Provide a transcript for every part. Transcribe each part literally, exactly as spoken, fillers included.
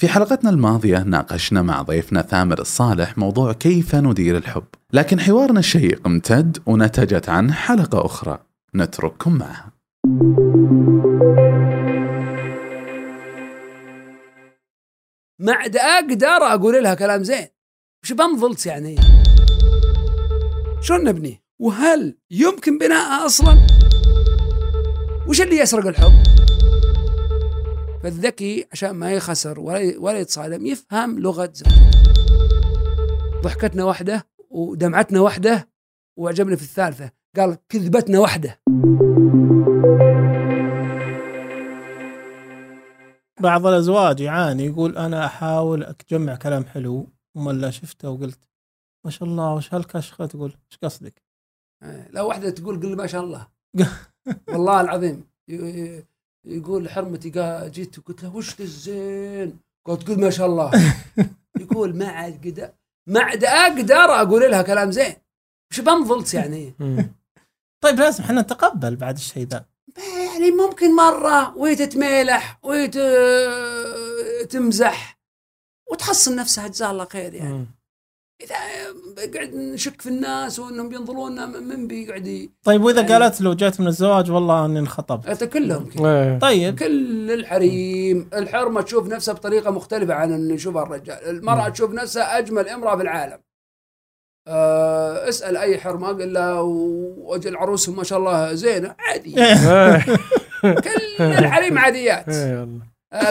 في حلقتنا الماضية ناقشنا مع ضيفنا ثامر الصالح موضوع كيف ندير الحب، لكن حوارنا الشيق امتد ونتجت عنه حلقة أخرى نترككم معها. ما عاد أقدر أقول لها كلام زين، مش بنظلت يعني شو نبني، وهل يمكن بناءها أصلا، وش اللي يسرق الحب؟ فالذكي عشان ما يخسر ولا ولا يتصادم يفهم لغة زوجته. ضحكتنا واحدة ودمعتنا واحدة وعجبنا في الثالثة، قال كذبتنا واحدة. بعض الأزواج يعاني، يقول أنا أحاول أجمع كلام حلو وما لا شفته وقلت ما شاء الله وش هالكشخة، تقول إيش قصدك؟ لو واحدة تقول قل ما شاء الله والله العظيم. يقول حرمتي جيت وقلت له وش الزين، قلت تقول ما شاء الله. يقول ما عاد قد ما عاد اقدر اقول لها كلام زين، مش بنظلت يعني. طيب لازم احنا نتقبل بعد الشيء ذا، يعني ممكن مره ويتتملح ويتمزح وتحصل نفسها جزاه الله خير يعني. إذا قاعد نشك في الناس وأنهم بينظروننا من بيقعد. طيب وإذا يعني قالت لو جات من الزواج والله أني انخطبت، أتكلم كده. طيب كل الحريم، الحرمة تشوف نفسها بطريقة مختلفة عن أن يشوفها الرجال، المرأة تشوف نفسها أجمل امرأة في العالم. أه اسأل أي حرمة قل لها وأجل عروسهم ما شاء الله زينة عادي. كل الحريم عاديات. أه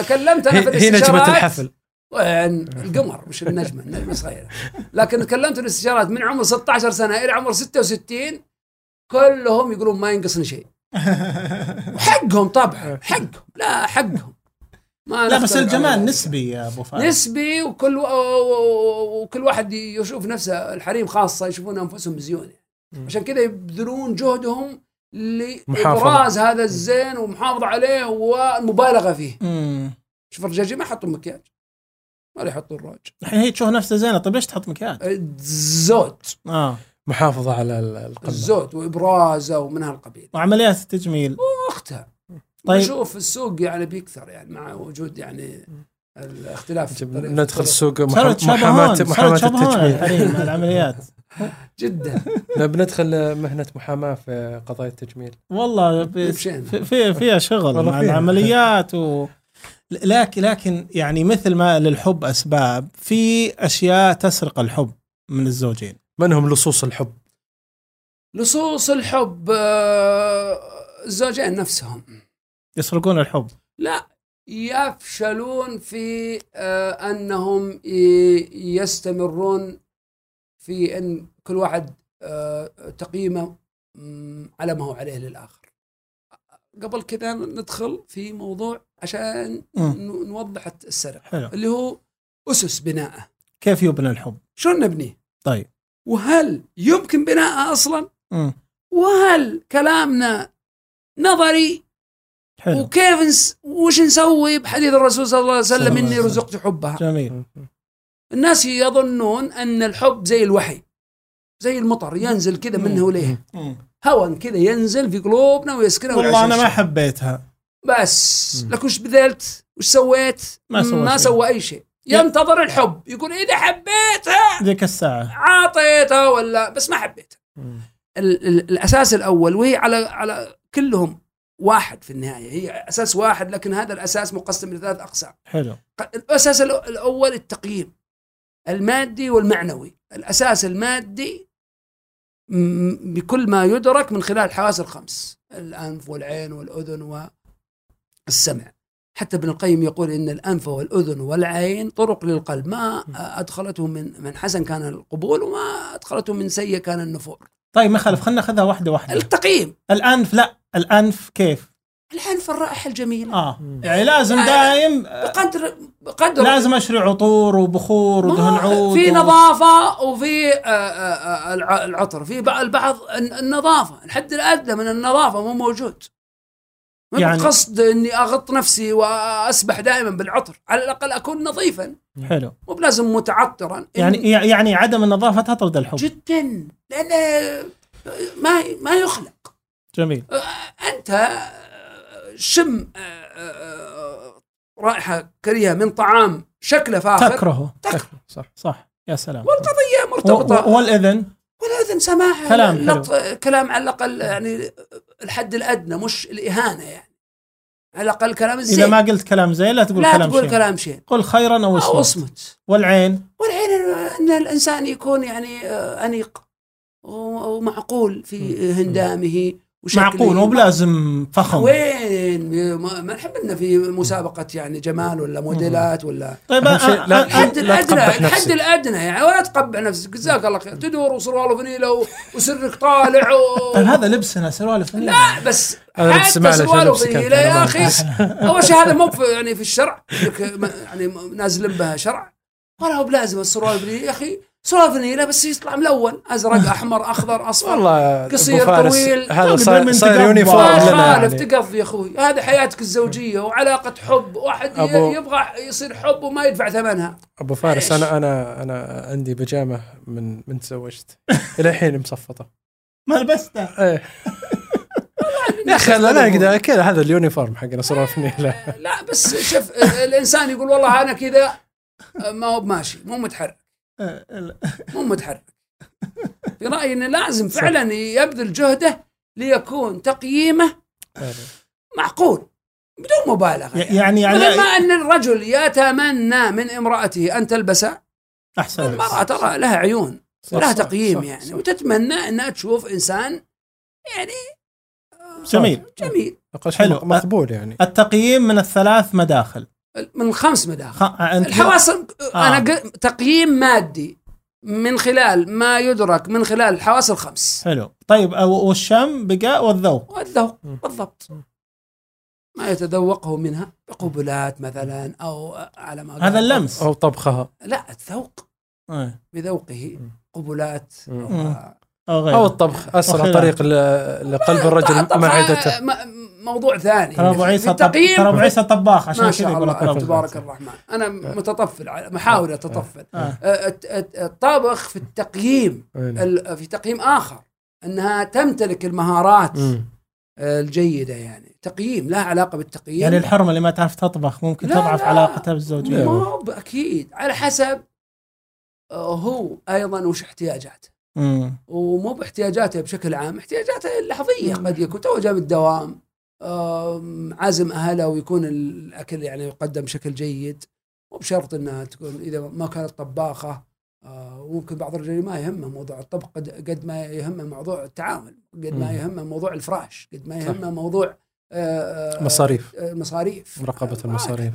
كلمت أنا في الاستشارات، القمر مش النجمة، النجمة صغيرة، لكن تكلمت الاستشارات من عمر ستة عشر سنة إلى عمر ستة وستين كلهم يقولون ما ينقصني شيء. حقهم طبعا، حقهم لا حقهم ما لا، بس الجمال نسبي يا أبو فاضل، نسبي. وكل وكل واحد يشوف نفسه، الحريم خاصة يشوفون أنفسهم زيون، عشان كذا يبذلون جهدهم لإبراز هذا الزين ومحافظة عليه والمبالغة فيه. شوف الرجاجي ما حطوا مكياج ولا يحطوا الراج، الحين هي تشوف نفسها زينة، طيب ليش تحط مكياج؟ الزوت آه. محافظة على القبل، الزوت وإبرازه ومن هالقبيل وعمليات التجميل وأختها. طيب نشوف السوق يعني بيكثر يعني مع وجود يعني الاختلاف، ندخل السوق محاماة محاماة التجميل العمليات جدا. بندخل مهنة محاماة في قضايا التجميل والله، في فيها شغل مع العمليات و لكن لكن يعني مثل ما للحب أسباب، في أشياء تسرق الحب من الزوجين. من هم لصوص الحب؟ لصوص الحب الزوجين نفسهم يسرقون الحب، لا يفشلون في أنهم يستمرون في أن كل واحد تقييمه على ما هو عليه للآخر. قبل كذا ندخل في موضوع عشان م. نوضح السرق حلو. اللي هو أسس بناءه، كيف يبنى الحب، شو نبنيه، طيب وهل يمكن بناءه أصلا م. وهل كلامنا نظري حلو. وكيف نس... وش نسوي بحديث الرسول صلى الله عليه وسلم إني رزقت حبها. جميل. الناس يظنون أن الحب زي الوحي، زي المطر ينزل كذا منه ليه، هوا كذا ينزل في قلوبنا ويسكنه، والله أنا ما حبيتها بس مم. لك وش بذلت، وش سويت، ما سوى, ما سوى أي شيء. ينتظر الحب يقول إذا حبيتها ذيك الساعة عاطيتها ولا بس ما حبيتها. ال- ال- الأساس الأول، وهي على على كلهم واحد في النهاية، هي أساس واحد، لكن هذا الأساس مقسم لثلاث أقسام. حلو. الأساس الأول التقييم المادي والمعنوي. الأساس المادي بكل ما يدرك من خلال الحواس الخمس، الأنف والعين والأذن والسمع. حتى ابن القيم يقول إن الأنف والأذن والعين طرق للقلب، ما أدخلته من من حسن كان القبول، وما أدخلته من سيء كان النفور. طيب ما خلف، خلنا ناخذها واحدة واحدة. التقييم. الأنف، لا الأنف كيف؟ الحلف الرائحة الجميلة. آه. يعني لازم دايم آه. بقدر بقدر لازم أشري عطور وبخور ودهن عود في نظافة و... وفي آه آه آه العطر في البعض النظافة الحد الأدنى من النظافة مو موجود. ما يعني قصد إني أغط نفسي وأسبح دائما بالعطر، على الأقل أكون نظيفا. حلو. مو بلازم متعطرا. يعني يعني عدم النظافة تطرد الحب. جدا لأن ما ما يخلق. جميل. أنت شم رائحة كريهة من طعام شكله فاخر تكرهه. تكره. صح صح. يا سلام. والقضية مرتبطة. والأذن. والأذن سماع. كلام. نط... كلام على الأقل يعني الحد الأدنى مش الإهانة يعني. على الأقل كلام زين. إذا ما قلت كلام زين لا تقول لا كلام شين. لا تقول كلام شين. قل خيرا أو اصمت. أو اصمت. والعين. والعين أن الإنسان يكون يعني أنيق ومعقول في هندامه. معقول وبلازم فخم. وين ما نحب لنا في مسابقة يعني جمال ولا موديلات ولا. طيب الحد الأدنى الحد الأدنى يعني ولا تقبع نفسك. جزاك الله خير تدور وسروال فنيلة وسرك طالع. طيب هذا لبسنا سروال فنيلة. لا بس حتى سروال فنيلة يا أخي أول شيء هذا مو يعني في الشرع يعني نازل بها شرع ولا هو بلازم السروال فنيلة يا أخي. سروال فنيلة بس يطلع ملون أزرق أحمر أخضر أصفر قصير طويل. هذا صار يونيفورم لنا. تقف يا أخوي هذا حياتك الزوجية وعلاقة حب. واحد يبغى يصير حب وما يدفع ثمنها. أبو فارس أنا أنا أنا عندي بيجامة من من تزوجت إلى الحين مصفطة ما لبستها. إيه يا أخي أنا أقدر كذا هذا اليونيفورم حقنا سروال فنيلة. لا بس شوف الإنسان يقول والله أنا كذا ما هو ماشي مو متحرك مو متحرك. في رأيي إنه لازم فعلا يبذل جهده ليكون تقييمه معقول بدون مبالغة. يعني يعني مثل ما أن الرجل يتمنى من امرأته أن تلبس أحسن. المرأة ترى لها عيون لها تقييم صح يعني صح. وتتمنى أنها تشوف إنسان يعني جميل جميل حلو مقبول. يعني التقييم من الثلاث مداخل من خمس مداخل الحواس. آه. أنا تقييم مادي من خلال ما يدرك من خلال الحواس الخمس. حلو. طيب والشم بقاء والذوق. والذوق بالضبط ما يتذوقه منها بقبلات مثلا أو على ما هذا اللمس أو طبخها. لا الذوق آه. بذوقه قبلات أو, أو الطبخ أسرع طريق لقلب الرجل مع عدته. موضوع ثاني. ترى أبو عيسى ترى أبو عيسى طباخ عشان كذا يقول لك تبارك الرحمن. أنا متطفل محاولة أتطفل. الطابخ في التقييم في تقييم آخر أنها تمتلك المهارات الجيدة. يعني تقييم لا علاقة بالتقييم. يعني الحرمة اللي ما تعرف تطبخ ممكن تضعف علاقتها بالزوجية. مو أكيد على حسب هو أيضا وش احتياجاته. ومو باحتياجاته بشكل عام احتياجاته اللحظية. قد يكون توه جاء من الدوام عازم أهله ويكون الأكل يعني يقدم بشكل جيد. وبشرط أنها تكون إذا ما كانت طباخة. وممكن بعض الرجال ما يهمه موضوع الطبخ قد ما يهمه موضوع التعامل قد ما يهمه موضوع الفراش قد ما يهمه موضوع مصاريف مصاريف مراقبة المصاريف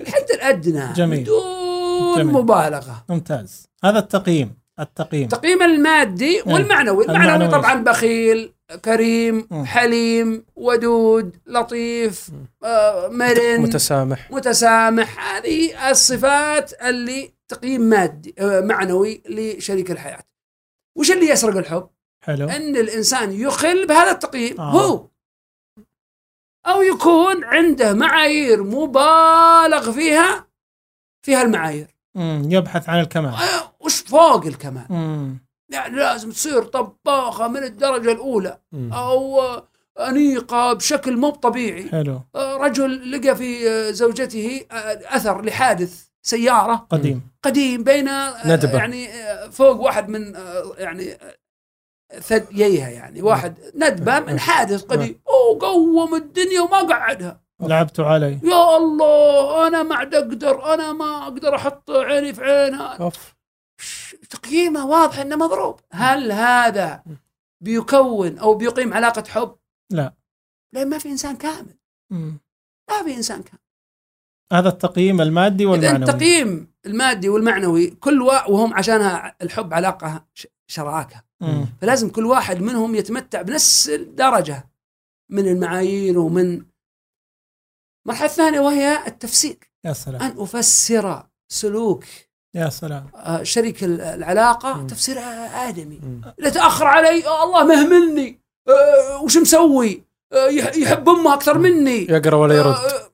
الحد الأدنى. جميل. بدون جميل. مبالغة. ممتاز. هذا التقييم التقييم التقييم المادي والمعنوي. المعنوي, المعنوي طبعا بخيل كريم م. حليم ودود لطيف آه مرن متسامح متسامح. هذه الصفات اللي تقييم مادي آه معنوي لشريك الحياة. وش اللي يسرق الحب؟ حلو. ان الانسان يخل بهذا التقييم. آه. هو او يكون عنده معايير مبالغ فيها فيها المعايير م. يبحث عن الكمال. آه. وش فوق الكمال. م. يعني لازم تصير طباخة من الدرجة الأولى م. أو أنيقة بشكل مو طبيعي. حلو. رجل لقى في زوجته أثر لحادث سيارة قديم قديم بين ندبة. يعني فوق واحد من يعني ثدييها يعني واحد ندبة من حادث قديم وقوم الدنيا وما قعدها. لعبت علي يا الله أنا ما أقدر أنا ما أقدر أحط عيني في عينها. أوف. تقييمه واضح انه مضروب. هل هذا بيكون او بيقيم علاقه حب؟ لا لان ما في انسان كامل. امم ما في انسان كامل. هذا التقييم المادي والمعنوي. التقييم المادي والمعنوي كل واحد وهم عشانها الحب علاقه شراكه. مم. فلازم كل واحد منهم يتمتع بنفس الدرجه من المعايير ومن المرحلة الثانية وهي التفسير. يا سلام. أن أفسر سلوك يا سلام شريك العلاقة م. تفسير آدمي. إذا تأخر علي الله مهملني أه وش مسوي أه يحب أمه أكثر مني يقرأ ولا يرد أه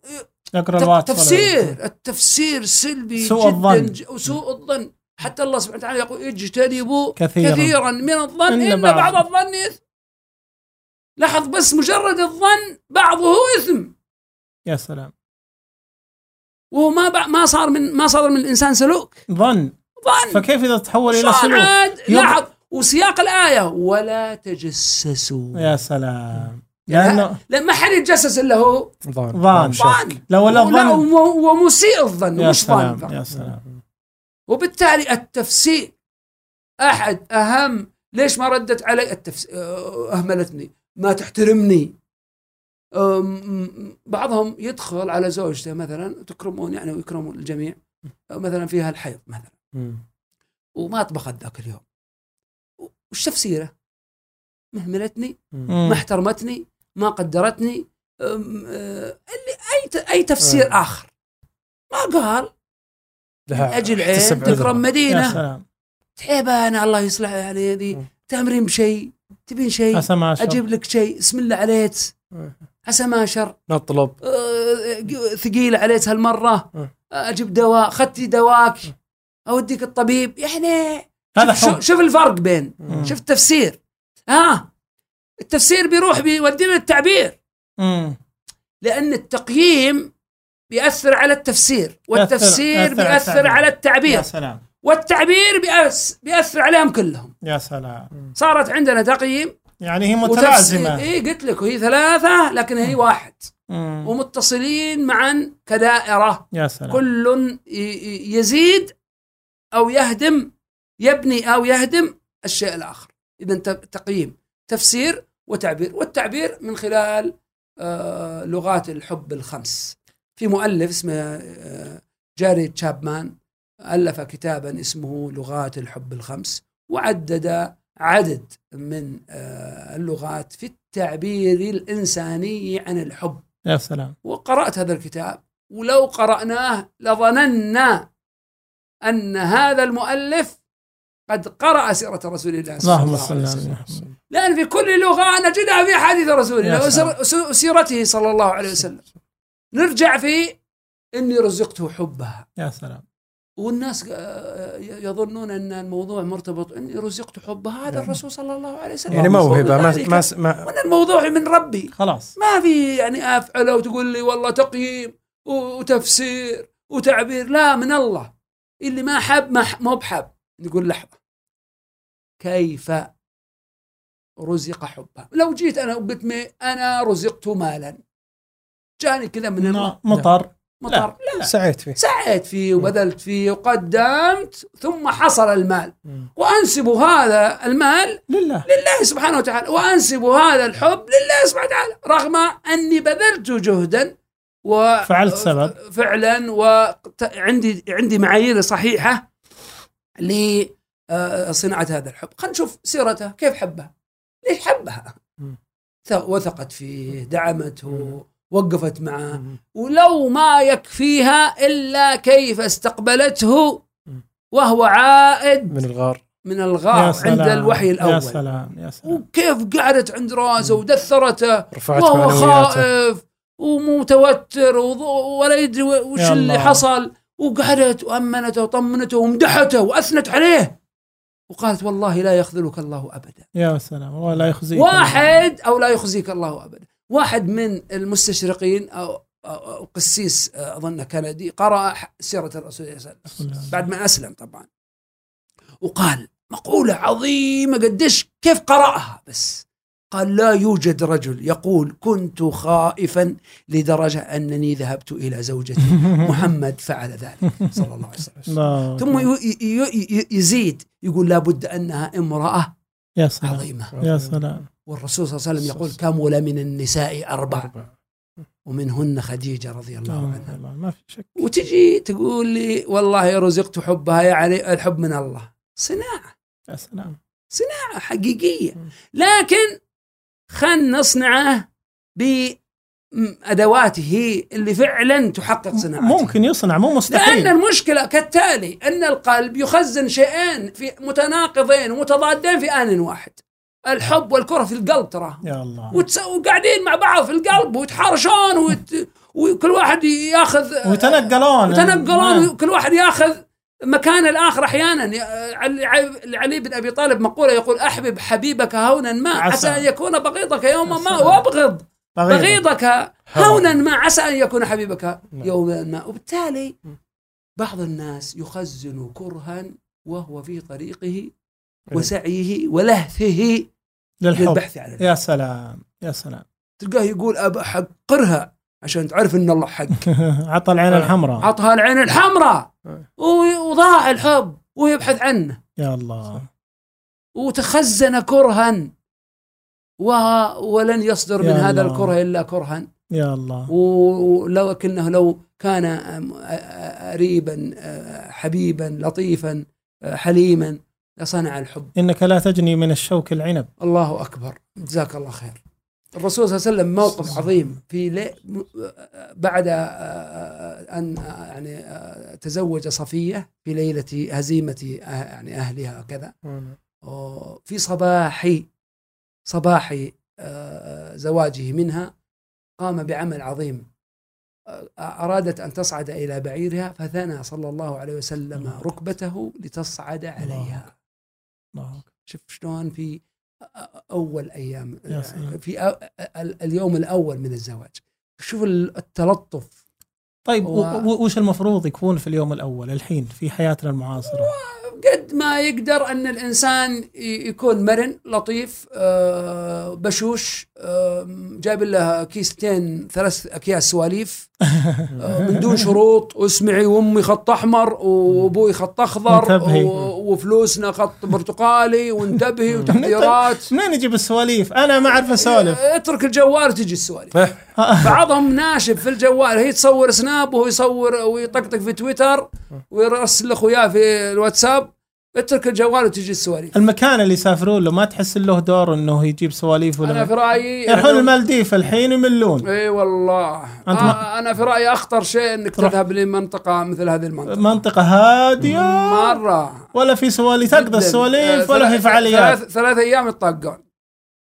يقرأ تفسير. التفسير سلبي سوء الظن وسوء الظن حتى الله سبحانه وتعالى يقول اجتنبوا كثيراً, كثيرا من الظن إن, إن بعض, بعض الظن إثم. لاحظ بس مجرد الظن بعضه إثم. يا سلام. وما ب... ما صار من ما صار من الإنسان سلوك ظن ظن فكيف إذا تحول إلى سلوك؟ لاحظ يب... وسياق الآية ولا تجسسوا. يا سلام. لأنه لما حد يتجسس إلا هو ظن ظن لو لا ظن ومسيء الظن مش ظن. يا سلام. وبالتالي التفسير أحد أهم. ليش ما ردت علي التفس... أهملتني ما تحترمني. بعضهم يدخل على زوجته مثلا تكرمون يعني ويكرمون الجميع مثلا فيها الحيض مثلا وما طبخت ذاك اليوم وش تفسيره؟ مهملتني ما احترمتني ما قدرتني أي أي تفسير آخر. ما قال أجل عين تكرم مدينة تعبانة الله يصلح يعني هذه تأمرين بشيء تبين شيء أجيب لك شيء اسم الله عليك عسى ما شر نطلب أه ثقيل عليك هالمرة أه أجيب دواء خدتي دواك أوديك الطبيب يعني شوف, شوف الفرق بين مم. شوف التفسير آه التفسير بيروح بيودينا التعبير مم. لأن التقييم بيأثر على التفسير والتفسير أثر بيأثر أثر على التعبير. يا سلام. والتعبير بيأثر, بيأثر عليهم كلهم. يا سلام. صارت عندنا تقييم يعني هي متلازمة. إيه قلت لك وهي ثلاثة لكن هي واحد مم. ومتصلين معا كدائرة. يا سلام. كل يزيد أو يهدم يبني أو يهدم الشيء الآخر. إذن تقييم تفسير وتعبير والتعبير من خلال آه لغات الحب الخمس. في مؤلف اسمه آه جاري تشابمان ألف كتابا اسمه لغات الحب الخمس وعدد عدد من اللغات في التعبير الإنساني عن الحب. يا سلام. وقرأت هذا الكتاب ولو قرأناه لظننا أن هذا المؤلف قد قرأ سيرة رسول الله صلى الله عليه وسلم لأن في كل لغة نجدها في حديث رسول الله وسيرته صلى الله عليه وسلم. نرجع في إني رزقته حبها. يا سلام. والناس يظنون أن الموضوع مرتبط أني رزقت حب هذا الرسول صلى الله عليه وسلم يعني موهبة ما ما وأن الموضوع من ربي خلاص ما في يعني أفعله وتقول لي والله تقييم وتفسير وتعبير لا من الله. اللي ما حب ما ما بحب نقول لحظة كيف رزق حبها. لو جيت أنا وقلت مي أنا رزقت مالا جاني كذا من الله مطر مطر لا, لا. سعيت فيه سعيت فيه وبذلت فيه وقدمت ثم حصل المال م. وأنسب هذا المال لله لله سبحانه وتعالى وأنسب هذا الحب لله سبحانه وتعالى رغم أني بذلت جهدا وفعلت سبب فعلا وعندي عندي معايير صحيحة لصناعة هذا الحب. خلينا نشوف سيرته كيف حبها ليش حبها م. وثقت فيه دعمته م. وقفت معه ولو ما يكفيها إلا كيف استقبلته وهو عائد من الغار من الغار عند الوحي الأول. يا سلام. يا سلام. وكيف قعدت عند راسه ودثرته وهو خائف ومتوتر ولا يدري وش اللي حصل وقعدت وأمنته وطمنته ومدحته وأثنت عليه وقالت والله لا يخذلك الله أبدا. يا سلام. والله لا يخزيك واحد أو لا يخزيك الله أبدا. واحد من المستشرقين أو, أو قسيس أظن كندي قرأ سيرة الرسول صلى الله عليه وسلم بعد ما أسلم طبعا وقال مقولة عظيمة قديش كيف قرأها بس قال لا يوجد رجل يقول كنت خائفا لدرجة أنني ذهبت إلى زوجتي محمد فعل ذلك صلى الله عليه وسلم. ثم يزيد يقول لابد أنها امرأة. يا سلام. عظيمة. يا سلام. والرسول صلى الله عليه وسلم يقول كمل من النساء أربع ومنهن خديجة رضي الله عنها. ما في شك. وتجي تقول لي والله رزقت حبها يعني الحب من الله. صناعة. يا سلام. صناعة حقيقية لكن خلنا نصنعه بأدواته اللي فعلا تحقق صناعته. ممكن يصنع، مو مستحيل. لأن المشكلة كالتالي، أن القلب يخزن شيئين في متناقضين ومتضادين في آن واحد، الحب والكره في القلب ترى، يا الله، وقاعدين مع بعض في القلب ويتحارشون ويت... وكل واحد ياخذ ويتنقلون ويتنقلون وكل واحد ياخذ مكان الآخر. أحيانا علي بن أبي طالب مقولة يقول: أحبب حبيبك هونا ما عسى أن يكون بغيضك يوما ما، وأبغض بغيضك هونا ما عسى أن يكون حبيبك يوما ما. وبالتالي بعض الناس يخزن كرها وهو في طريقه وسعيه ولهثه للبحث عن الحب. يا سلام يا سلام، تلقاه يقول أبا حقرها عشان تعرف إن الله حق. عطى العين الحمراء، عطها العين الحمراء، وضاع الحب ويبحث عنه. يا الله. وتخزن كرها و... ولن يصدر من هذا الكره إلا كرها. يا الله. ولكنه لو كان قريبا حبيبا لطيفا حليما لصنع الحب. إنك لا تجني من الشوك العنب. الله أكبر، جزاك الله خير. الرسول صلى الله عليه وسلم موقف عظيم في لي... بعد أن يعني تزوج صفية في ليلة هزيمة يعني أهلها وكذا، في صباحي صباحي زواجه منها قام بعمل عظيم. أرادت أن تصعد إلى بعيرها فثنى صلى الله عليه وسلم ركبته لتصعد عليها. شوف شلون في أول أيام، في اليوم الأول من الزواج، شوف التلطف. طيب و... وش المفروض يكون في اليوم الأول الحين في حياتنا المعاصرة؟ قد ما يقدر أن الإنسان يكون مرن لطيف آه، بشوش آه، جايب لها كيستين ثلاث أكياس سواليف آه، من دون شروط، واسمعي وأمي خط أحمر وأبوي خط أخضر وفلوسنا خط برتقالي وانتبهي وتحذيرات. منين يجيب السواليف؟ أنا ما أعرف أسولف. اترك الجوال تجي السواليف. بعضهم ناشف في الجوال، هي تصور سناب وهو يصور ويطقطق في تويتر ويرسل لأخوياه في الواتساب. اترك الجوال وتجي السواليف. المكان اللي يسافرون له ما تحس له دور انه يجيب سواليف ولا؟ انا في رايي يروحون المالديف الحين يملون. اي والله. آه انا في رايي اخطر شيء انك تذهب لمنطقه مثل هذه المنطقه، منطقه هاديه مره، ولا في سواليف، تقدر السواليف ولا في فعاليات. ثلاث, ثلاث ايام يطقون.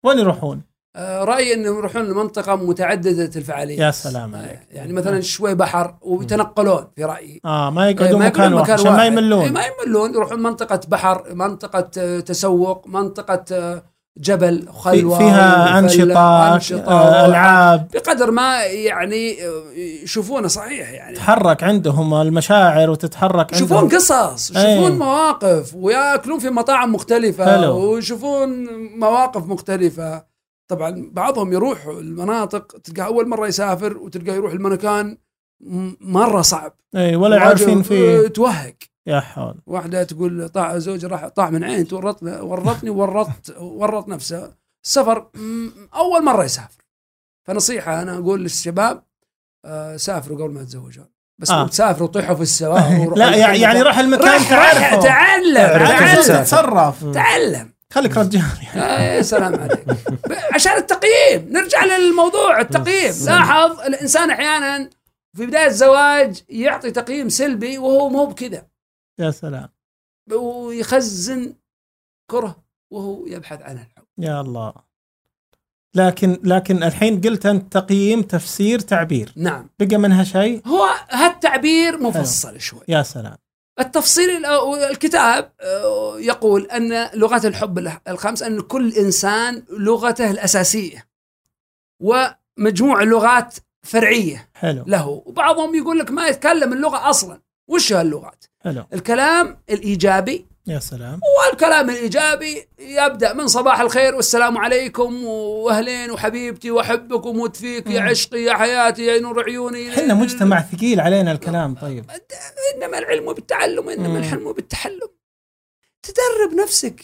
وين يروحون؟ آه رايي انهم يروحون لمنطقه متعدده الفعاليات. يا سلام عليك. آه يعني مثلا شوي بحر ويتنقلون في رايي. اه ما يقعدون آه مكان واحد عشان ما يملون. آه ما يملون، يروحون منطقه بحر، منطقه آه تسوق، منطقه آه جبل، خلوه فيها انشطه, أنشطة آه العاب بقدر ما يعني يشوفونه. صحيح يعني تحرك عندهم المشاعر وتتحرك، يشوفون قصص ويشوفون مواقف وياكلون في مطاعم مختلفه. هلو. ويشوفون مواقف مختلفه. طبعا بعضهم يروح المناطق تلقى أول مرة يسافر وتلقى يروح المكان مرة صعب. أي ولا عارفين فيه. توهق. يا حول. واحدة تقول طاع زوجي راح طاع من عين، ورطني ورطني ورط ورط نفسه السفر أول مرة يسافر. فنصيحة أنا أقول للشباب سافروا قبل ما تزوجون. بس آه. تسافروا طيحوا في السواق. لا يعني راح المكان تعرفه. تعلم. تعلم. تصرف. تعلم. خليك رجال يعني. يا سلام عليك. عشان التقييم نرجع للموضوع. التقييم لاحظ الإنسان أحيانا في بداية الزواج يعطي تقييم سلبي وهو مو بكذا. يا سلام. ويخزن كره وهو يبحث عن الحب. يا الله. لكن لكن الحين قلت أنت تقييم تفسير تعبير. نعم. بقى منها شيء؟ هو هالتعبير مفصل شوي. يا سلام. التفصيل الكتاب يقول أن لغة الحب الخمس، أن كل إنسان لغته الأساسية ومجموع لغات فرعية. حلو. له. وبعضهم يقول لك ما يتكلم اللغة أصلا. وش هاللغات؟ حلو. الكلام الإيجابي. يا سلام. والكلام الإيجابي يبدأ من صباح الخير والسلام عليكم وأهلين وحبيبتي وأحبك وموت فيك يا عشقي يا حياتي يا نور عيوني. إحنا مجتمع ثقيل علينا الكلام. طيب إنما العلم بالتعلم وإنما الحلم بالتحلم. تدرب نفسك،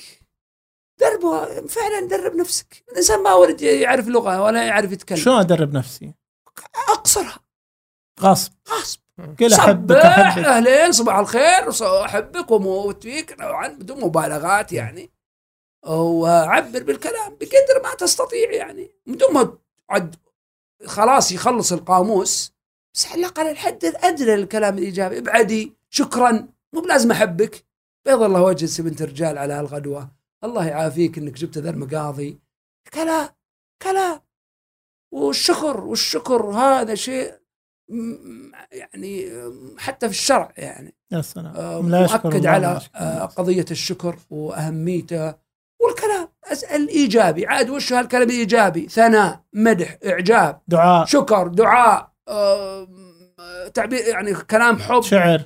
دربها فعلا، درب نفسك. الإنسان ما ولد يعرف لغة ولا يعرف يتكلم. شو أدرب نفسي؟ أقصرها غصب غصب. صبح أهلين، صباح الخير، أحبك وموت فيك، نوعا بدون مبالغات يعني. وعبر بالكلام بقدر ما تستطيع يعني، بدون ما تعد خلاص يخلص القاموس، بس على الأقل الحد الأدنى للكلام الإيجابي، ابعدي، شكرا، مو بلازم أحبك، بيض الله وجه بنت رجال على هالغدوة، الله يعافيك إنك جبت ذا المقاضي، كلا كلا. والشكر والشكر هذا شيء يعني حتى في الشرع يعني يا سلام مؤكد على قضية الشكر وأهميته. والكلام الإيجابي عاد وش هالكلام الإيجابي؟ ثناء، مدح، إعجاب، دعاء، شكر، دعاء، تعبير يعني كلام حب، شعر،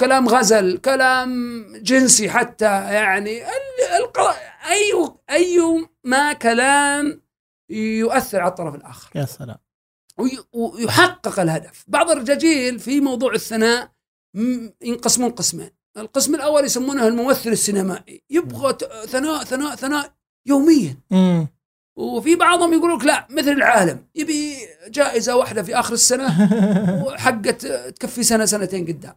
كلام غزل، كلام جنسي حتى، يعني أي أي ما كلام يؤثر على الطرف الآخر. يا سلام. ويحقق الهدف. بعض الرجاجيل في موضوع الثناء ينقسمون قسمين، القسم الأول يسمونه الممثل السينمائي، يبغى ثناء ثناء ثناء يوميا. مم. وفي بعضهم يقولوك لا مثل العالم يبي جائزة واحدة في آخر السنة وحقت تكفي سنة سنتين قدام.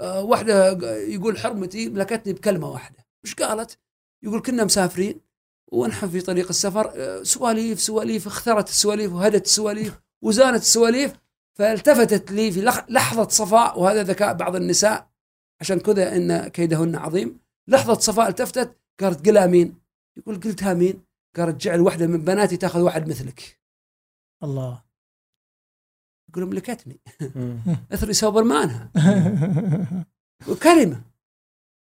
أه واحدة يقول حرمتي ملكتني بكلمة واحدة، مش قالت، يقول كنا مسافرين ونحن في طريق السفر سواليف سواليف، اخترت السواليف وهدت السواليف وزانت السواليف، فالتفتت لي في لحظة صفاء، وهذا ذكاء بعض النساء عشان كذا إن كيدهن عظيم، لحظة صفاء التفتت قالت قلها مين؟ يقول قلتها مين؟ قالت جعل واحدة من بناتي تأخذ واحد مثلك. الله. يقول ملكتني أثري سوبرمانها وكلمة.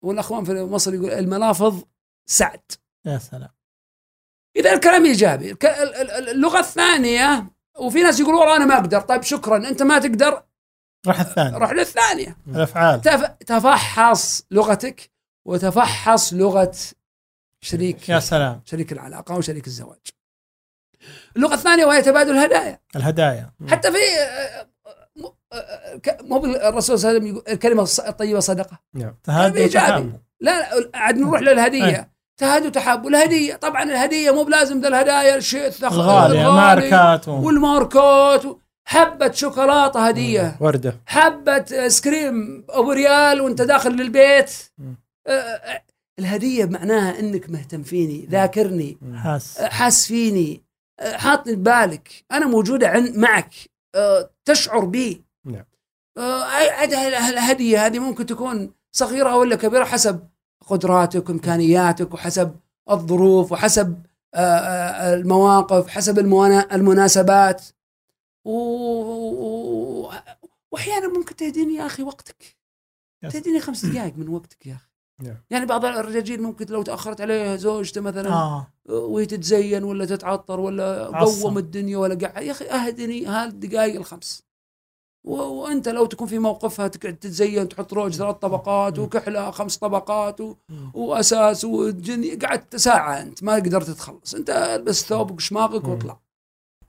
والأخوان في مصر يقول الملافظ سعد. يا سلام. إذا الكلام إيجابي. اللغة الثانية، وفي ناس يقولوا أنا ما أقدر، طيب شكرا أنت ما تقدر، رح الثانية، رح للثانية. الأفعال، تفحص لغتك وتفحص لغة شريك، يا سلام، شريك العلاقة وشريك الزواج. اللغة الثانية وهي تبادل الهدايا، الهدايا حتى في مو الرسول صلى الله عليه وسلم يقول الكلمة الطيبة صدقة، تهادي وتحاب، لا عاد نروح للهدية، تهادي وتحاب. والهدية طبعا الهدية مو بلازم ذا الهدايا الشيء الثقيل الغالي، الماركات والماركات و... حبة شوكولاتة هدية، وردة، حبة سكريم أبو ريال وانت داخل للبيت. أه الهدية معناها أنك مهتم فيني، ذاكرني، حاس, حاس فيني، حاطني ببالك، أنا موجودة عند معك، أه تشعر بي. أه الهدية هذه ممكن تكون صغيرة ولا كبيرة حسب قدراتك وإمكانياتك وحسب الظروف وحسب أه المواقف، حسب المناسبات. و... وأحيانا ممكن تهديني يا أخي وقتك، تهديني خمس دقائق من وقتك يا أخي. يعني بعض الرجاجيل ممكن لو تأخرت عليها زوجته مثلا آه. وهي تتزين ولا تتعطر ولا قوم الدنيا ولا قاعد، يا أخي أهدني هالدقائق الخمس. و... وأنت لو تكون في موقفها تقعد تتزين، تحط روج ثلاث طبقات وكحلة خمس طبقات و... وأساس وجني، قعدت ساعة أنت ما قدرت تخلص، أنت البس ثوبك شماغك واطلع.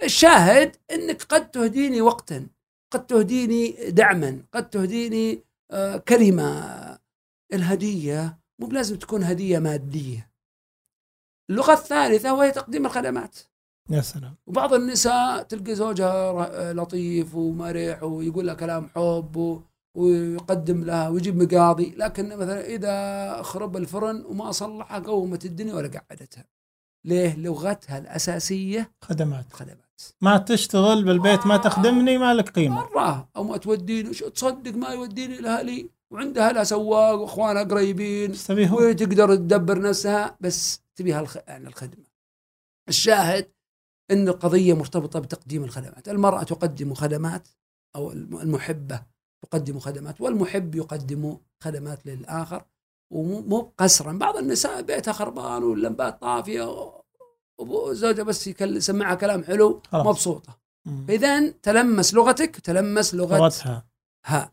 الشاهد أنك قد تهديني وقتا، قد تهديني دعما، قد تهديني آه كلمة. الهدية مو لازم تكون هدية مادية. اللغة الثالثة وهي تقديم الخدمات. يا سلام. وبعض النساء تلقي زوجها لطيف ومرح ويقول لها كلام حب ويقدم لها ويجيب مقاضي، لكن مثلا إذا خرب الفرن وما صلحها قومت الدنيا ولا قعدتها. ليه؟ لغتها الأساسية خدمات، خدمات. ما تشتغل بالبيت آه. ما تخدمني ما لك قيمة مرة، أو ما توديني، تصدق ما يوديني لأهلي، وعندها لها سواق وإخوانها قريبين وتقدر تدبر نفسها، بس تبيها الخ... يعني الخدمة. الشاهد أن القضية مرتبطة بتقديم الخدمات. المرأة تقدم خدمات، أو المحبة تقدم خدمات، والمحب يقدم خدمات للآخر، ومو قسرا. بعض النساء بيتها خربان واللمبات طافية وزوجها بس يكل سمعها كلام حلو خلاص. مبسوطة. إذن تلمس لغتك، تلمس لغتها. ها.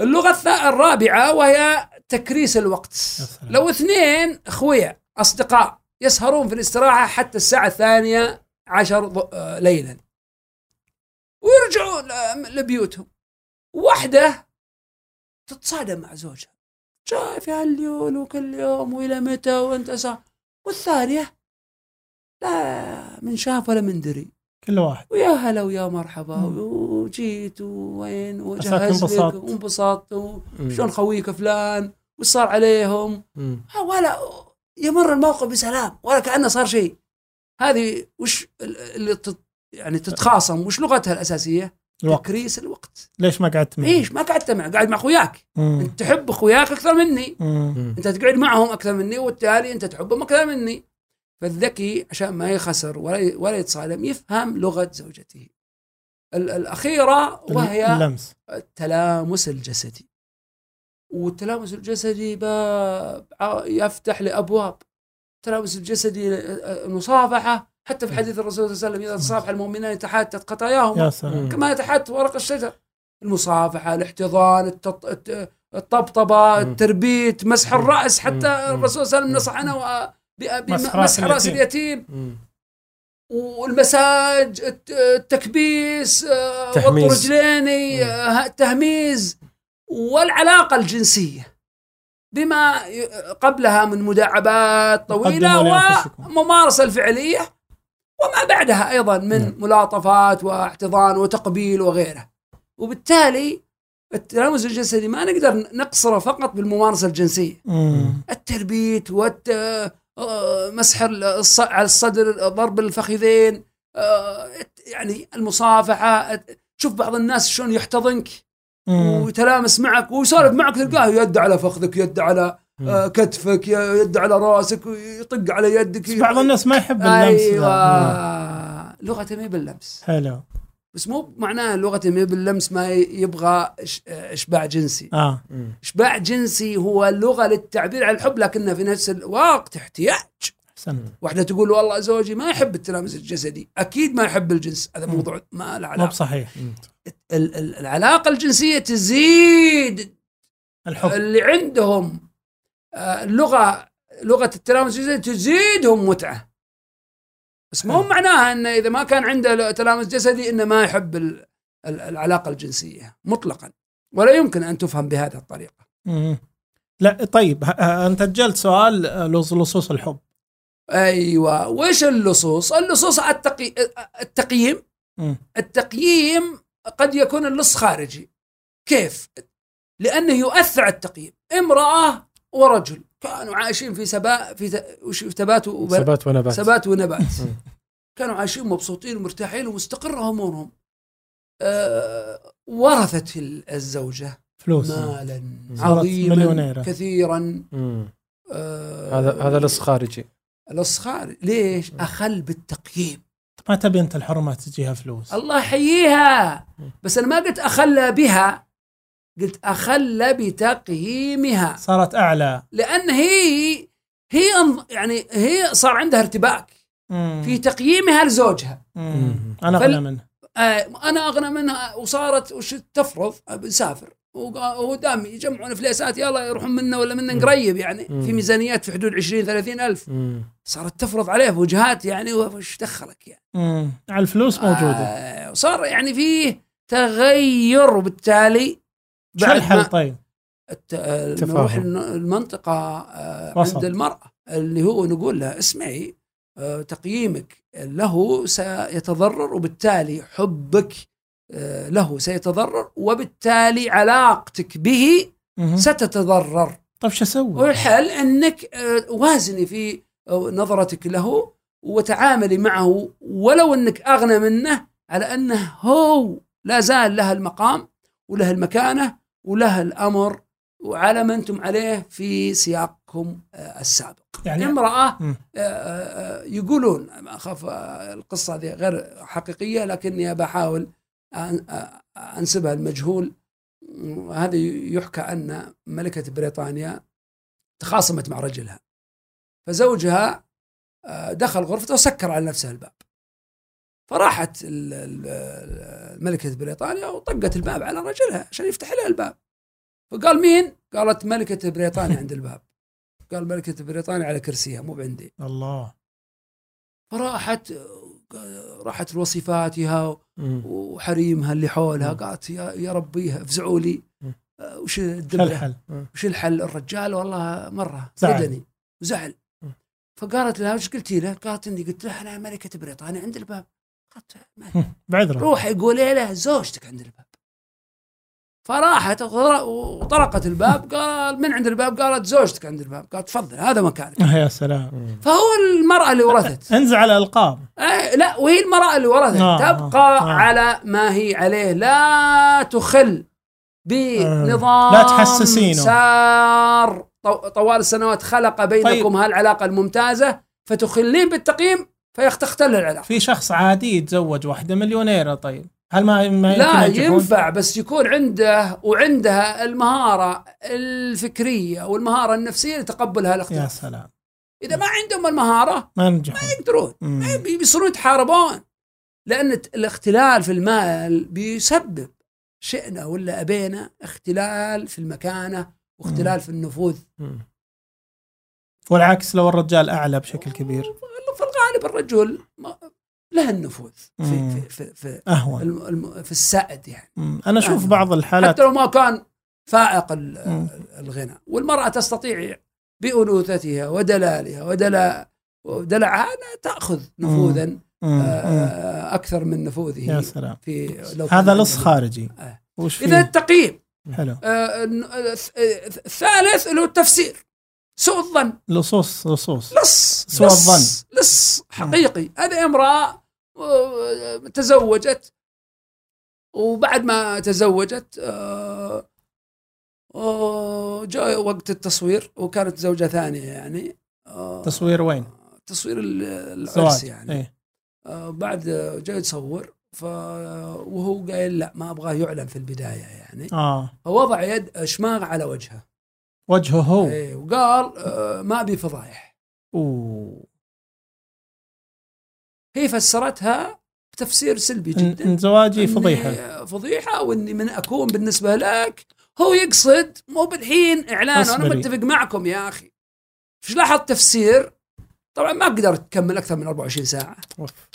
اللغة الرابعة وهي تكريس الوقت. أسهل. لو اثنين أخويا أصدقاء يسهرون في الاستراحة حتى الساعة الثانية عشر ليلا ويرجعون لبيوتهم، واحدة تتصادم مع زوجها شايف يا الليل وكل يوم وإلى متى وأنت ساعة، والثانية لا من شاف ولا من دري، كل واحد ويا هلا ويا مرحبا وجيت وين وجهز لك وانبسطت وشون خويك فلان وصار عليهم، ولا يمر الموقف بسلام ولا كأنه صار شيء. هذه وش اللي يعني تتخاصم، وش لغتها الأساسية؟ الوقت. تكريس الوقت. ليش ما قعدت معه؟ ليش ما قعدت معه؟ قاعد مع أخوياك، أنت تحب أخوياك أكثر مني، مم. أنت تقعد معهم أكثر مني، وبالتالي أنت تحبهم أكثر مني. فالذكي عشان ما يخسر ولا ولا يتصالم يفهم لغة زوجته. الأخيرة وهي اللمس. التلامس الجسدي، والتلامس الجسدي يفتح لأبواب. التلامس الجسدي المصافحة، حتى في حديث الرسول صلى الله عليه وسلم إذا تصافح المؤمنان يتحاتت خطاياهما كما يتحاتت ورق الشجر. المصافحة، الاحتضان، التط... الطبطبة، التربيت، مسح الرأس، حتى الرسول صلى الله عليه وسلم نصحنا أنا بأبي مسح رأس اليتيم، والمساج، التكبيس، وطر رجليني، التهميز، والعلاقة الجنسية بما قبلها من مداعبات طويلة وممارسة الفعلية، وما بعدها أيضا من ملاطفات واحتضان وتقبيل وغيره. وبالتالي التلامس الجنسي ما نقدر نقصره فقط بالممارسة الجنسية. التربيت والت مسح على الصدر، ضرب الفخذين، يعني المصافحة. شوف بعض الناس شلون يحتضنك ويتلامس معك ويسولف معك، تلقاه يد على فخذك، يد على كتفك، يد على راسك، ويطق على يدك. بعض الناس ما يحب اللمس. أيوة، لغته ما باللمس. حلو، بس مو معناه لغته ما باللمس ما يبغى إشباع جنسي. آه. إشباع جنسي هو اللغة للتعبير عن الحب، لكنه في نفس الوقت احتياج. حسنا. واحدة تقول والله زوجي ما يحب التلامس الجسدي، أكيد ما يحب الجنس. هذا موضوع ما له علاقة. صحيح. العلاقة الجنسية تزيد الحب اللي عندهم. اللغة لغة التلامس الجسدي تزيدهم متعة، بس مو معناها أنه إذا ما كان عنده تلامس جسدي إنه ما يحب ال ال العلاقة الجنسية مطلقا، ولا يمكن أن تفهم بهذه الطريقة. مم. لا طيب، أنت أجلت سؤال لصوص الحب. أيوة، وإيش اللصوص؟ اللصوص التقي... التقييم. مم. التقييم قد يكون اللص خارجي. كيف؟ لأنه يؤثر على التقييم. امرأة ورجل كانوا عايشين في سبا في ثبات وثبات ونبات ثبات ونبات كانوا عايشين مبسوطين ومرتاحين ومستقرة امورهم. أه، ورثت الزوجة فلوس مالا عظيما كثيرا. أه، هذا هذا لص خارجي. لص خارجي ليش؟ اخل بالتقييم. ما تبي انت الحرمة تجيها فلوس، الله يحييها، بس انا ما قلت اخلى بها، قلت أخلى بتقييمها. صارت أعلى لأن هي هي يعني هي صار عندها ارتباك. مم. في تقييمها لزوجها. مم. أنا فل... أغنى منها. آه، أنا أغنى منها. وصارت وش تفرض بنسافر، وهو دام يجمعون فليسات يلا يروحون منا ولا منا نقريب، يعني مم. في ميزانيات في حدود عشرين ثلاثين ألف. مم. صارت تفرض عليه وجهات، يعني وش دخلك يعني. مم. على الفلوس موجودة. آه، وصار يعني فيه تغير، وبالتالي شو الحل؟ طيب نروح المنطقة عند المرأة اللي هو نقول لها اسمعي، تقييمك له سيتضرر، وبالتالي حبك له سيتضرر، وبالتالي علاقتك به ستتضرر. طيب شو أسوي؟ والحل أنك وازني في نظرتك له وتعاملي معه، ولو أنك أغنى منه، على أنه هو لا زال له المقام وله المكانة ولها الأمر وعلى ما أنتم عليه في سياقكم السابق. يعني امرأة يقولون، أخاف القصة هذه غير حقيقية لكني بحاول أنسبها المجهول، هذا يحكى أن ملكة بريطانيا تخاصمت مع رجلها، فزوجها دخل غرفته وسكر على نفسها الباب، فراحت ملكة بريطانيا وطقت الباب على رجلها عشان يفتح لها الباب. فقال مين؟ قالت ملكة بريطانيا عند الباب. قال ملكة بريطانيا على كرسيها مو عندي. الله. فراحت راحت لوصفاتها وحريمها اللي حولها، قالت يا ربي افزعوا لي، وش الدبره، وش الحل؟ الرجال والله مرة زعلني وزعل. فقالت لها وش قلتي له؟ قالت اني قلت لها انا ملكة بريطانيا عند الباب. بعذره، روح يقول له زوجتك عند الباب. فراحت وطرقت الباب، قال من عند الباب؟ قالت زوجتك عند الباب. قالت تفضل هذا مكانك. يا سلام. فهو المرأة اللي ورثت، انزع على الألقاب. آه لا، وهي المرأة اللي ورثت آه تبقى آه. على ما هي عليه، لا تخل بنظام آه. لا تحسسينه سار طوال السنوات خلق بينكم طيب. هالعلاقة الممتازة، فتخلين بالتقييم فيختل العلاقة. في شخص عادي يتزوج واحدة مليونيرة، طيب هل ما ما لا ينفع؟ بس يكون عنده وعندها المهارة الفكرية والمهارة النفسية لتقبل هالاختلاف. يا سلام. إذا ما عندهم المهارة ما ينجحون، ما يقدرون، ما بيصيرون يتحاربون، لأن الاختلال في المال بيسبب شئنا ولا أبينا اختلال في المكانة واختلال مم. في النفوذ. مم. والعكس لو الرجال أعلى بشكل كبير، في الغالب الرجل له النفوذ في في في أهون في السائد يعني. مم. أنا أشوف بعض الحالات حتى لو ما كان فائق الغنى، والمرأة تستطيع بأنوثتها ودلالها ودلع ودلعها تأخذ نفوذا مم. مم. آه أكثر من نفوذه. يا سلام. في لو هذا لص خارجي. آه. إذا التقييم حلو. آه الثالث اللي هو التفسير، سوء الظن، لصوص لصوص لص سوء الظن لص حقيقي. هذه امرأة تزوجت، وبعد ما تزوجت جاء وقت التصوير، وكانت زوجة ثانية يعني. تصوير وين؟ تصوير العرس يعني. ايه؟ بعد جاء يصور ف وهو قال لا ما أبغاه يعلن في البداية يعني. آه. فوضع يد شماغ على وجهه وجهه هو ايه، وقال آه ما أبي فضايح. أوه. هي فسرتها بتفسير سلبي جدا، إن زواجي فضيحة فضيحة وإني من أكون بالنسبة لك. هو يقصد مو بالحين إعلان، أنا متفق معكم يا أخي. فش لاحظ تفسير، طبعا ما قدرت تكمل أكثر من أربعة وعشرين ساعة.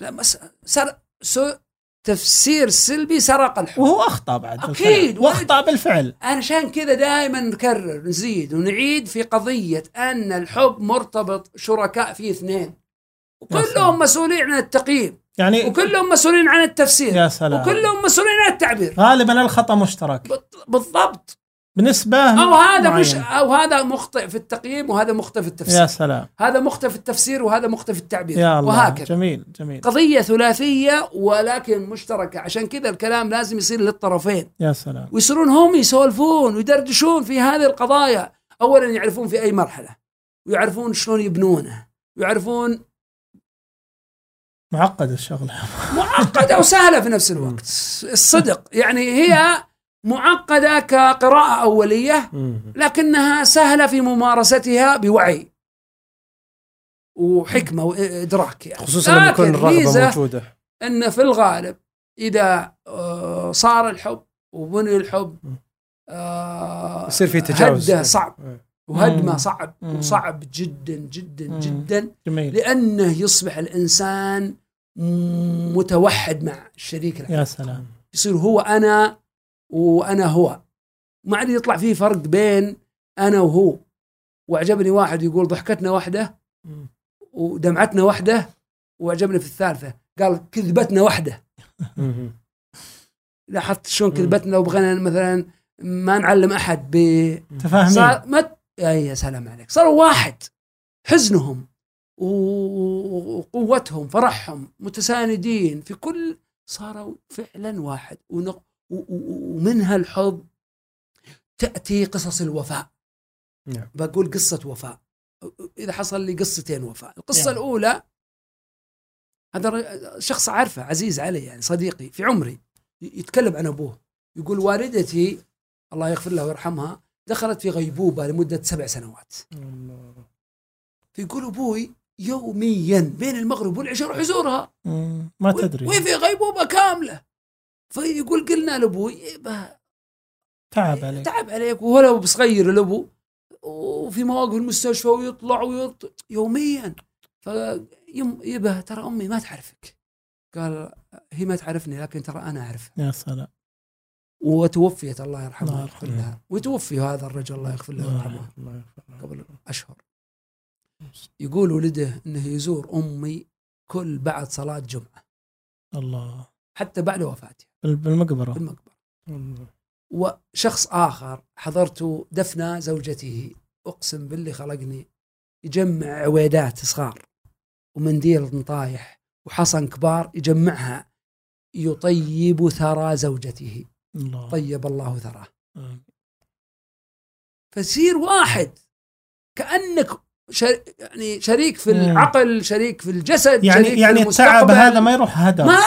لا سر... سر... تفسير سلبي سرق الحب، وهو أخطأ بعد أكيد، وأخطأ بالفعل. أنا عشان كذا دائما نكرر نزيد ونعيد في قضية أن الحب مرتبط شركاء فيه اثنين، وكلهم مسؤولين عن التقييم يعني، وكلهم مسؤولين عن التفسير، يا سلام. وكلهم مسؤولين عن التعبير. غالبا الخطأ مشترك بالضبط بالنسبة أو هذا معين. مش أو هذا مخطئ في التقييم وهذا مخطئ في التفسير، يا سلام. هذا مخطئ في التفسير وهذا مخطئ في التعبير، يا الله. وهكذا. جميل جميل. قضية ثلاثية ولكن مشتركة، عشان كذا الكلام لازم يصير للطرفين، يا سلام. ويصيرون هم يسولفون ويدردشون في هذه القضايا. أولا يعرفون في أي مرحلة، ويعرفون شلون يبنونه، ويعرفون معقد الشغلة معقدة وسهلة في نفس الوقت. الصدق يعني هي معقدة كقراءة أولية، لكنها سهلة في ممارستها بوعي وحكمة وإدراك يعني. خصوصا لما يكون الرغبة موجودة. إن في الغالب إذا صار الحب وبني الحب يصير في تجاوز، هدمه صعب وهدمه صعب وصعب جدا جدا جدا، لأنه يصبح الإنسان متوحد مع الشريك الحياة. يا سلام. يصير هو أنا وأنا هو، ما عاد يطلع فيه فرق بين أنا وهو. وعجبني واحد يقول ضحكتنا واحدة ودمعتنا واحدة، وعجبني في الثالثة قال كذبتنا واحدة. لاحظت شلون كذبتنا؟ لو بغينا مثلا ما نعلم أحد بتفاهمين مت... يا سلام عليك، صاروا واحد. حزنهم وقوتهم فرحهم متساندين في كل، صاروا فعلا واحد. ونق ومنها الحب تأتي قصص الوفاء. نعم. بقول قصة وفاء. إذا حصل لي قصتين وفاء، القصة نعم. الأولى هذا شخص عارفه عزيز علي يعني، صديقي في عمري، يتكلم عن أبوه، يقول والدتي الله يغفر لها ويرحمها دخلت في غيبوبة لمدة سبع سنوات. الله. فيقول أبوي يوميا بين المغرب والعشاء يروح يزورها، ما تدري، وفي غيبوبة كاملة. فيقول قلنا لأبوي تعب عليك تعب عليك وهو بصغير لأبو، وفي مواقف المستشفى ويطلع ويطلع يوميا. فيبه ترى أمي ما تعرفك. قال هي ما تعرفني لكن ترى أنا أعرفها. يا سلام. وتوفيت الله يرحمها ويغفر لها، وتوفي هذا الرجل الله يغفر له ويرحمه قبل أشهر. يقول ولده إنه يزور أمي كل بعد صلاة جمعة، الله، حتى بعد وفاتها بالمقبرة. بالمقبرة. وشخص آخر حضرت دفنة زوجته، أقسم باللي خلقني، يجمع عويدات صغار ومنديل طايح وحصن كبار يجمعها يطيب ثرى زوجته. الله. طيب الله ثراه. فسير واحد كأنك شر... يعني شريك في العقل، شريك في الجسد، يعني شريك يعني في التعب هذا ما يروح هدر. ما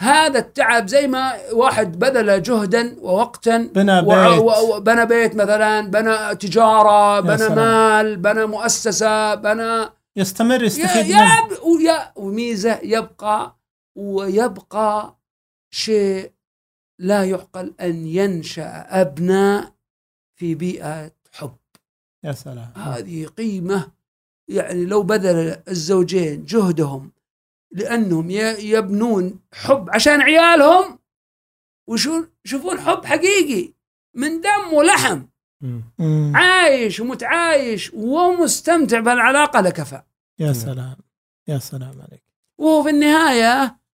هذا التعب زي ما واحد بذل جهدا ووقتا بنى بيت، وبنى بيت مثلا، بنى تجارة، بنى مال، بنى مؤسسة، بنى يستمر يستفيد منه، وميزة يبقى ويبقى شيء لا يعقل أن ينشأ أبناء في بيئة حب. يا سلام، هذه قيمة. يعني لو بذل الزوجين جهدهم لأنهم يبنون حب عشان عيالهم، ويشوفون حب حقيقي من دم ولحم، عايش ومتعايش ومستمتع بالعلاقة، لكفى. يا سلام، يا سلام عليك. وهو في النهاية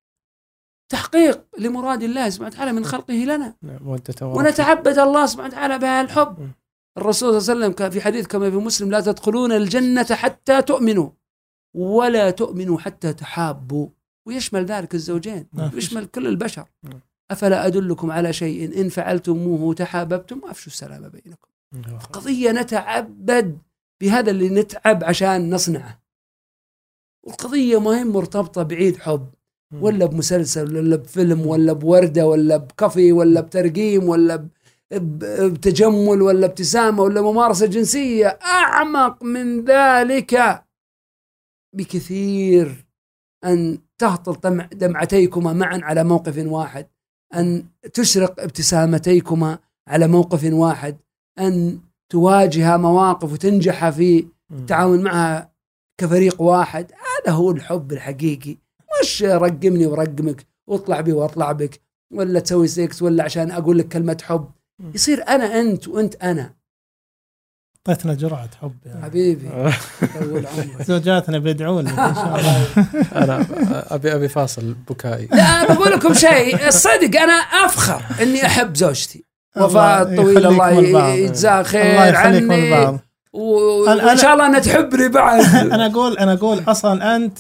تحقيق لمراد الله سبحانه وتعالى من خلقه لنا، ونتعبد الله سبحانه وتعالى بهالحب. الرسول صلى الله عليه وسلم في حديث كما في مسلم: لا تدخلون الجنة حتى تؤمنوا، ولا تؤمنوا حتى تحابوا. ويشمل ذلك الزوجين، ويشمل كل البشر. أفلا أدلكم على شيء إن فعلتموه تحاببتم وأفشوا السلام بينكم. قضية نتعبد بهذا اللي نتعب عشان نصنعه. والقضية مهم مرتبطة بعيد حب، ولا بمسلسل، ولا بفيلم، ولا بوردة، ولا بكافي، ولا بترقيم، ولا بتجمل، ولا ابتسامة، ولا ممارسة جنسية. أعمق من ذلك بكثير. أن تهطل دمعتيكما معا على موقف واحد، أن تشرق ابتسامتيكما على موقف واحد، أن تواجه مواقف وتنجح في التعامل معها كفريق واحد. هذا هو الحب الحقيقي، مش رقمني ورقمك، واطلع بي واطلع بك، ولا تسوي سيكس، ولا عشان أقول لك كلمة حب. يصير أنا أنت وأنت أنا. اعطيتنا جرعة حب يعني. حبيبي طول عمرك. زوجاتنا بيدعون لك ان شاء الله. انا ابي ابي فاصل بكائي. لا بقول لكم شيء الصدق، انا افخر اني احب زوجتي وفاء طويل، الله يجزاه خير عني، وان شاء الله انها تحبني بعد. انا اقول انا اقول اصلا انت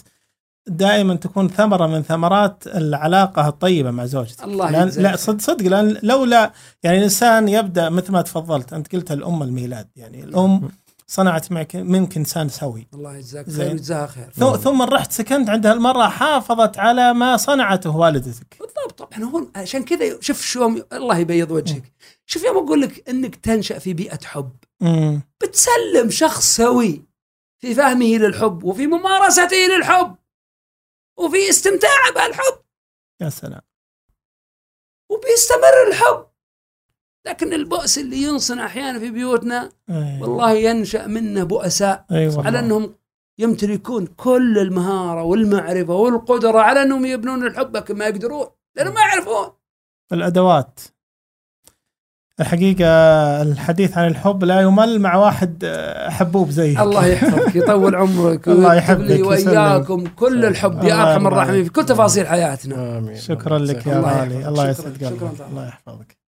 دائما تكون ثمرة من ثمرات العلاقة الطيبة مع زوجتك. الله يجزاك. لا صدق صدق، لأن لولا يعني الإنسان يبدأ مثل ما تفضلت أنت قلت، الأم الميلاد، يعني الأم صنعت معك منك إنسان سوي. الله يجزاك خير ويجزاها خير. ثم, ثم رحت سكنت عندها المرة، حافظت على ما صنعته والدتك. بالضبط. طبعا هون عشان كذا شوف شو الله يبيض وجهك. م. شوف يوم أقول لك أنك تنشأ في بيئة حب، م. بتسلم شخص سوي في فهمه للحب، وفي ممارسته للحب، وفي استمتاع بالحب. يا سلام. وبيستمر الحب. لكن البؤس اللي ينصنع أحيانا في بيوتنا، أيوة. والله ينشأ منه بؤساء، أيوة. على أنهم يمتلكون كل المهارة والمعرفة والقدرة على أنهم يبنون الحب، لكن ما يقدرون لأنهم ما يعرفون الأدوات. الحقيقة الحديث عن الحب لا يمل مع واحد حبوب زيك. الله يحفظك، يطول عمرك، الله يحبك وإياكم كل الحب يا أرحم الراحمين في كل تفاصيل حياتنا. آمين. شكرا لك يا علي، الله يسعدك، الله يحفظك.